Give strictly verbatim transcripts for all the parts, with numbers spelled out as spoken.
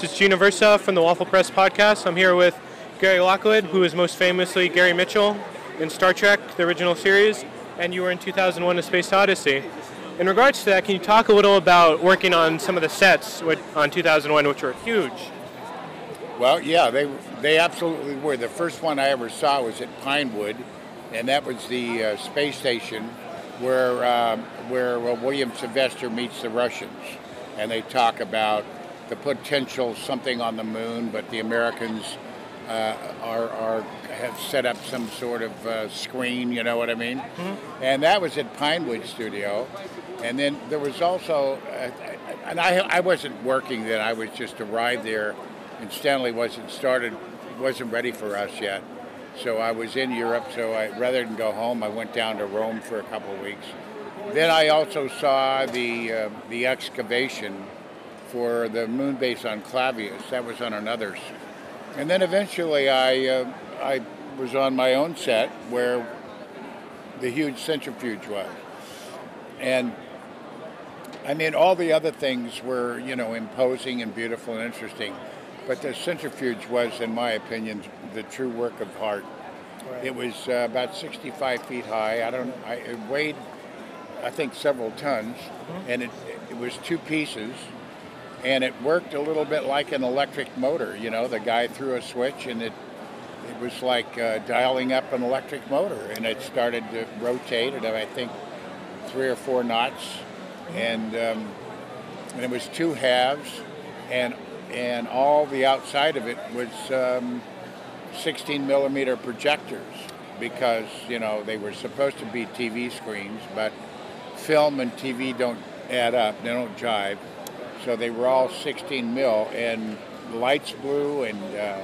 This is Gina Versa from the Waffle Press Podcast. I'm here with Gary Lockwood, who is most famously Gary Mitchell in Star Trek, the original series, and you were in two thousand one: A Space Odyssey. In regards to that, can you talk a little about working on some of the sets on two thousand one, which were huge? Well, yeah, they they absolutely were. The first one I ever saw was at Pinewood, and that was the uh, space station where uh, where uh, William Sylvester meets the Russians, and they talk about the potential something on the moon, but the Americans uh, are are have set up some sort of uh, screen. You know what I mean? Mm-hmm. And that was at Pinewood Studio, and then there was also, uh, and I I wasn't working then. I was just arrived there. And Stanley wasn't started, wasn't ready for us yet. So I was in Europe, so I rather than go home, I went down to Rome for a couple of weeks. Then I also saw the uh, the excavation for the moon base on Clavius. That was on another. And then eventually I, uh, I was on my own set where the huge centrifuge was. And I mean, all the other things were, you know, imposing and beautiful and interesting. But the centrifuge was, in my opinion, the true work of art. Right. It was uh, about sixty-five feet high. I don't. I, it weighed, I think, several tons, mm-hmm. and it, it was two pieces, and it worked a little bit like an electric motor. You know, the guy threw a switch, and it it was like uh, dialing up an electric motor, and it started to rotate at I think three or four knots, mm-hmm. and um, and it was two halves, and. And all the outside of it was um, sixteen millimeter projectors because, you know, they were supposed to be T V screens, but film and T V don't add up, they don't jive. So they were all sixteen mil and lights blew and uh,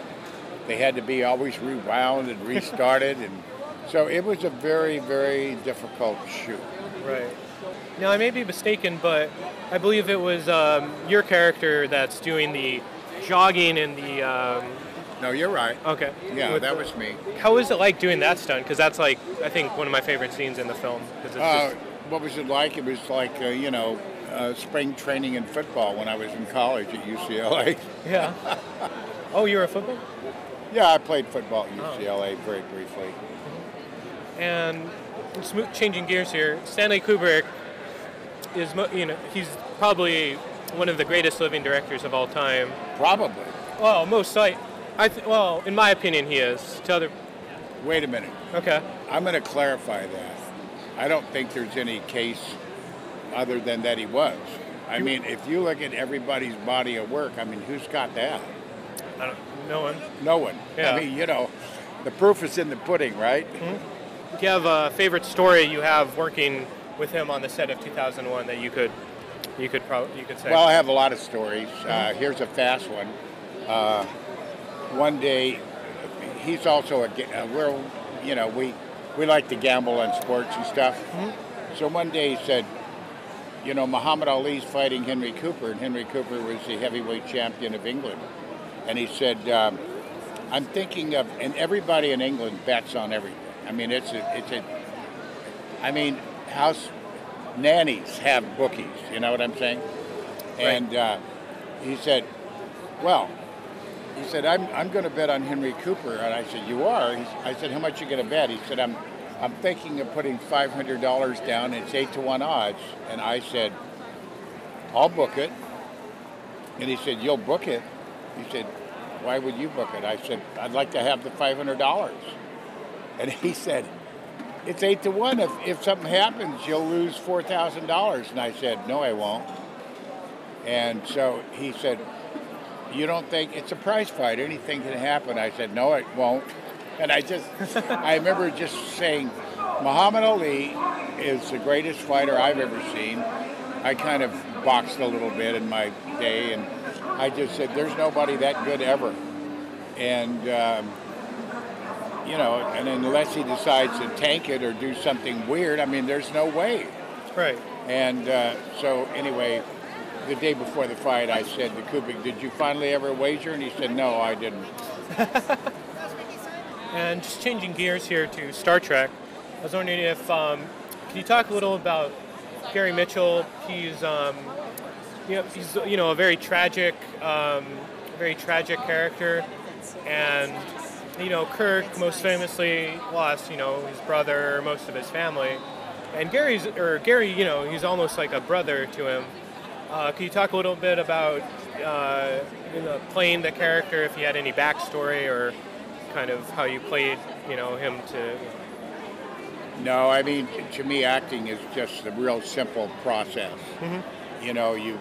they had to be always rewound and restarted. And so it was a very, very difficult shoot. Right. Now, I may be mistaken, but I believe it was um, your character that's doing the jogging and the... Um... No, you're right. Okay. Yeah, with that the... was me. How was it like doing that stunt? Because that's, like, I think one of my favorite scenes in the film. It's uh, just... What was it like? It was like, uh, you know, uh, spring training in football when I was in college at U C L A. Yeah. Oh, you were a football? Yeah, I played football at U C L A oh. very briefly. And changing gears here, Stanley Kubrick... Is, you know, he's probably one of the greatest living directors of all time. Probably. Well, most like, I th- well, in my opinion, he is. To other. Wait a minute. Okay. I'm going to clarify that. I don't think there's any case other than that he was. I mean, if you look at everybody's body of work, I mean, who's got that? I don't, no one. No one. Yeah. I mean, you know, the proof is in the pudding, right? Mm-hmm. Do you have a favorite story you have working with him on the set of two thousand one that you could you could probably you could say? Well, I have a lot of stories. Uh, here's a fast one. Uh, one day, he's also a uh, we're you know we we like to gamble on sports and stuff. Mm-hmm. So one day he said, you know, Muhammad Ali's fighting Henry Cooper, and Henry Cooper was the heavyweight champion of England, and he said, um, I'm thinking of, and everybody in England bets on everything. I mean, it's a, it's a, I mean. House nannies have bookies, you know what I'm saying? Right. And uh, he said, well, he said, I'm I'm going to bet on Henry Cooper. And I said, you are? He, I said, how much are you going to bet? He said, I'm I'm thinking of putting five hundred dollars down. It's eight to one odds. And I said, I'll book it. And he said, you'll book it? He said, why would you book it? I said, I'd like to have the five hundred dollars. And he said, it's eight to one. If, if something happens, you'll lose four thousand dollars. And I said, no, I won't. And so he said, you don't think it's a prize fight? Anything can happen. I said, no, it won't. And I just, I remember just saying, Muhammad Ali is the greatest fighter I've ever seen. I kind of boxed a little bit in my day. And I just said, there's nobody that good ever. And, um, you know, and unless he decides to tank it or do something weird, I mean, there's no way. Right. And uh, so anyway, the day before the fight, I said to Kubrick, did you finally ever wager? And he said, no, I didn't. And just changing gears here to Star Trek, I was wondering if, um, can you talk a little about Gary Mitchell? He's, um, you know, he's, you know, a very tragic um, very tragic character. And, you know, Kirk most famously lost, you know, his brother, most of his family. And Gary's, or Gary, you know, he's almost like a brother to him. Uh, can you talk a little bit about uh, you know, playing the character, if you had any backstory or kind of how you played, you know, him to... No, I mean, to me, acting is just a real simple process. Mm-hmm. You know, you,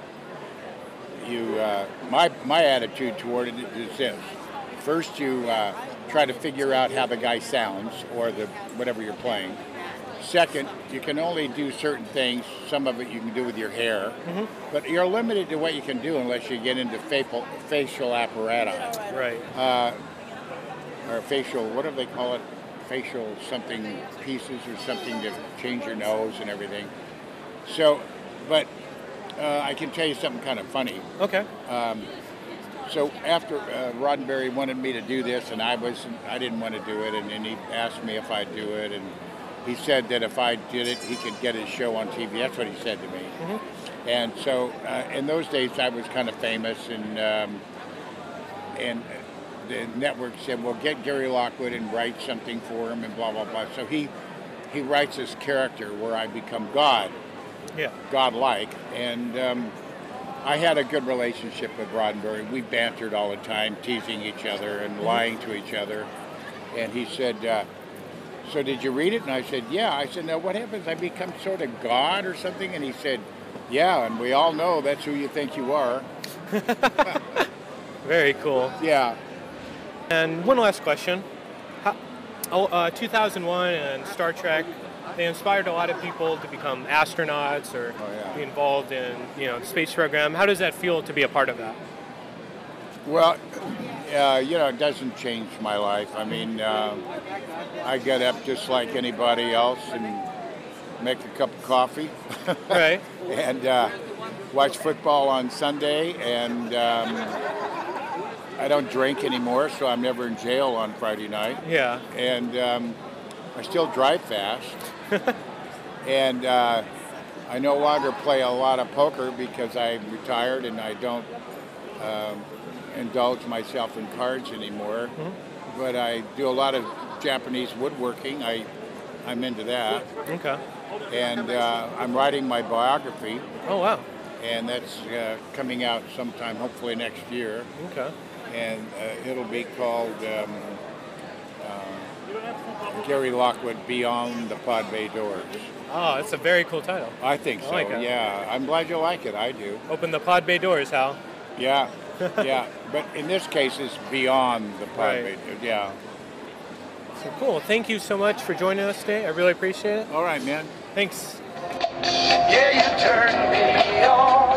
you, uh, my my attitude toward it is this: first, you uh, try to figure out how the guy sounds or the whatever you're playing. Second, you can only do certain things. Some of it you can do with your hair, mm-hmm. but you're limited to what you can do unless you get into facial facial apparatus, right? Uh, or facial, what do they call it? Facial something pieces or something to change your nose and everything. So, but uh, I can tell you something kind of funny. Okay. Um, so after uh, Roddenberry wanted me to do this, and I was I didn't want to do it, and then he asked me if I'd do it, and he said that if I did it, he could get his show on T V. That's what he said to me. Mm-hmm. And so uh, in those days, I was kind of famous, and um, and. the network said, well, get Gary Lockwood and write something for him and blah, blah, blah. So he he writes this character where I become God, yeah, God-like. And um, I had a good relationship with Roddenberry. We bantered all the time, teasing each other and lying to each other. And he said, uh, so did you read it? And I said, yeah. I said, now what happens? I become sort of God or something? And he said, yeah, and we all know that's who you think you are. Very cool. Yeah. And one last question. How, oh, uh, two thousand one and Star Trek, they inspired a lot of people to become astronauts or oh, yeah. be involved in, you know, the space program. How does that feel to be a part of that? Well, uh, you know, it doesn't change my life. I mean, uh, I get up just like anybody else and make a cup of coffee. Right. And uh, watch football on Sunday and... Um, I don't drink anymore, so I'm never in jail on Friday night. Yeah. And um, I still drive fast. And uh, I no longer play a lot of poker because I'm retired and I don't um, indulge myself in cards anymore. Mm-hmm. But I do a lot of Japanese woodworking. I, I'm into that. Okay. And uh, I'm writing my biography. Oh, wow. And that's uh, coming out sometime, hopefully next year. Okay. And uh, it'll be called um, uh, Gary Lockwood, Beyond the Pod Bay Doors. Oh, that's a very cool title. I think so, I like yeah. It. I'm glad you like it. I do. Open the Pod Bay Doors, Hal. Yeah, yeah. But in this case, it's Beyond the Pod right. Bay Doors, yeah. So cool. Thank you so much for joining us today. I really appreciate it. All right, man. Thanks. Yeah, you turned me on.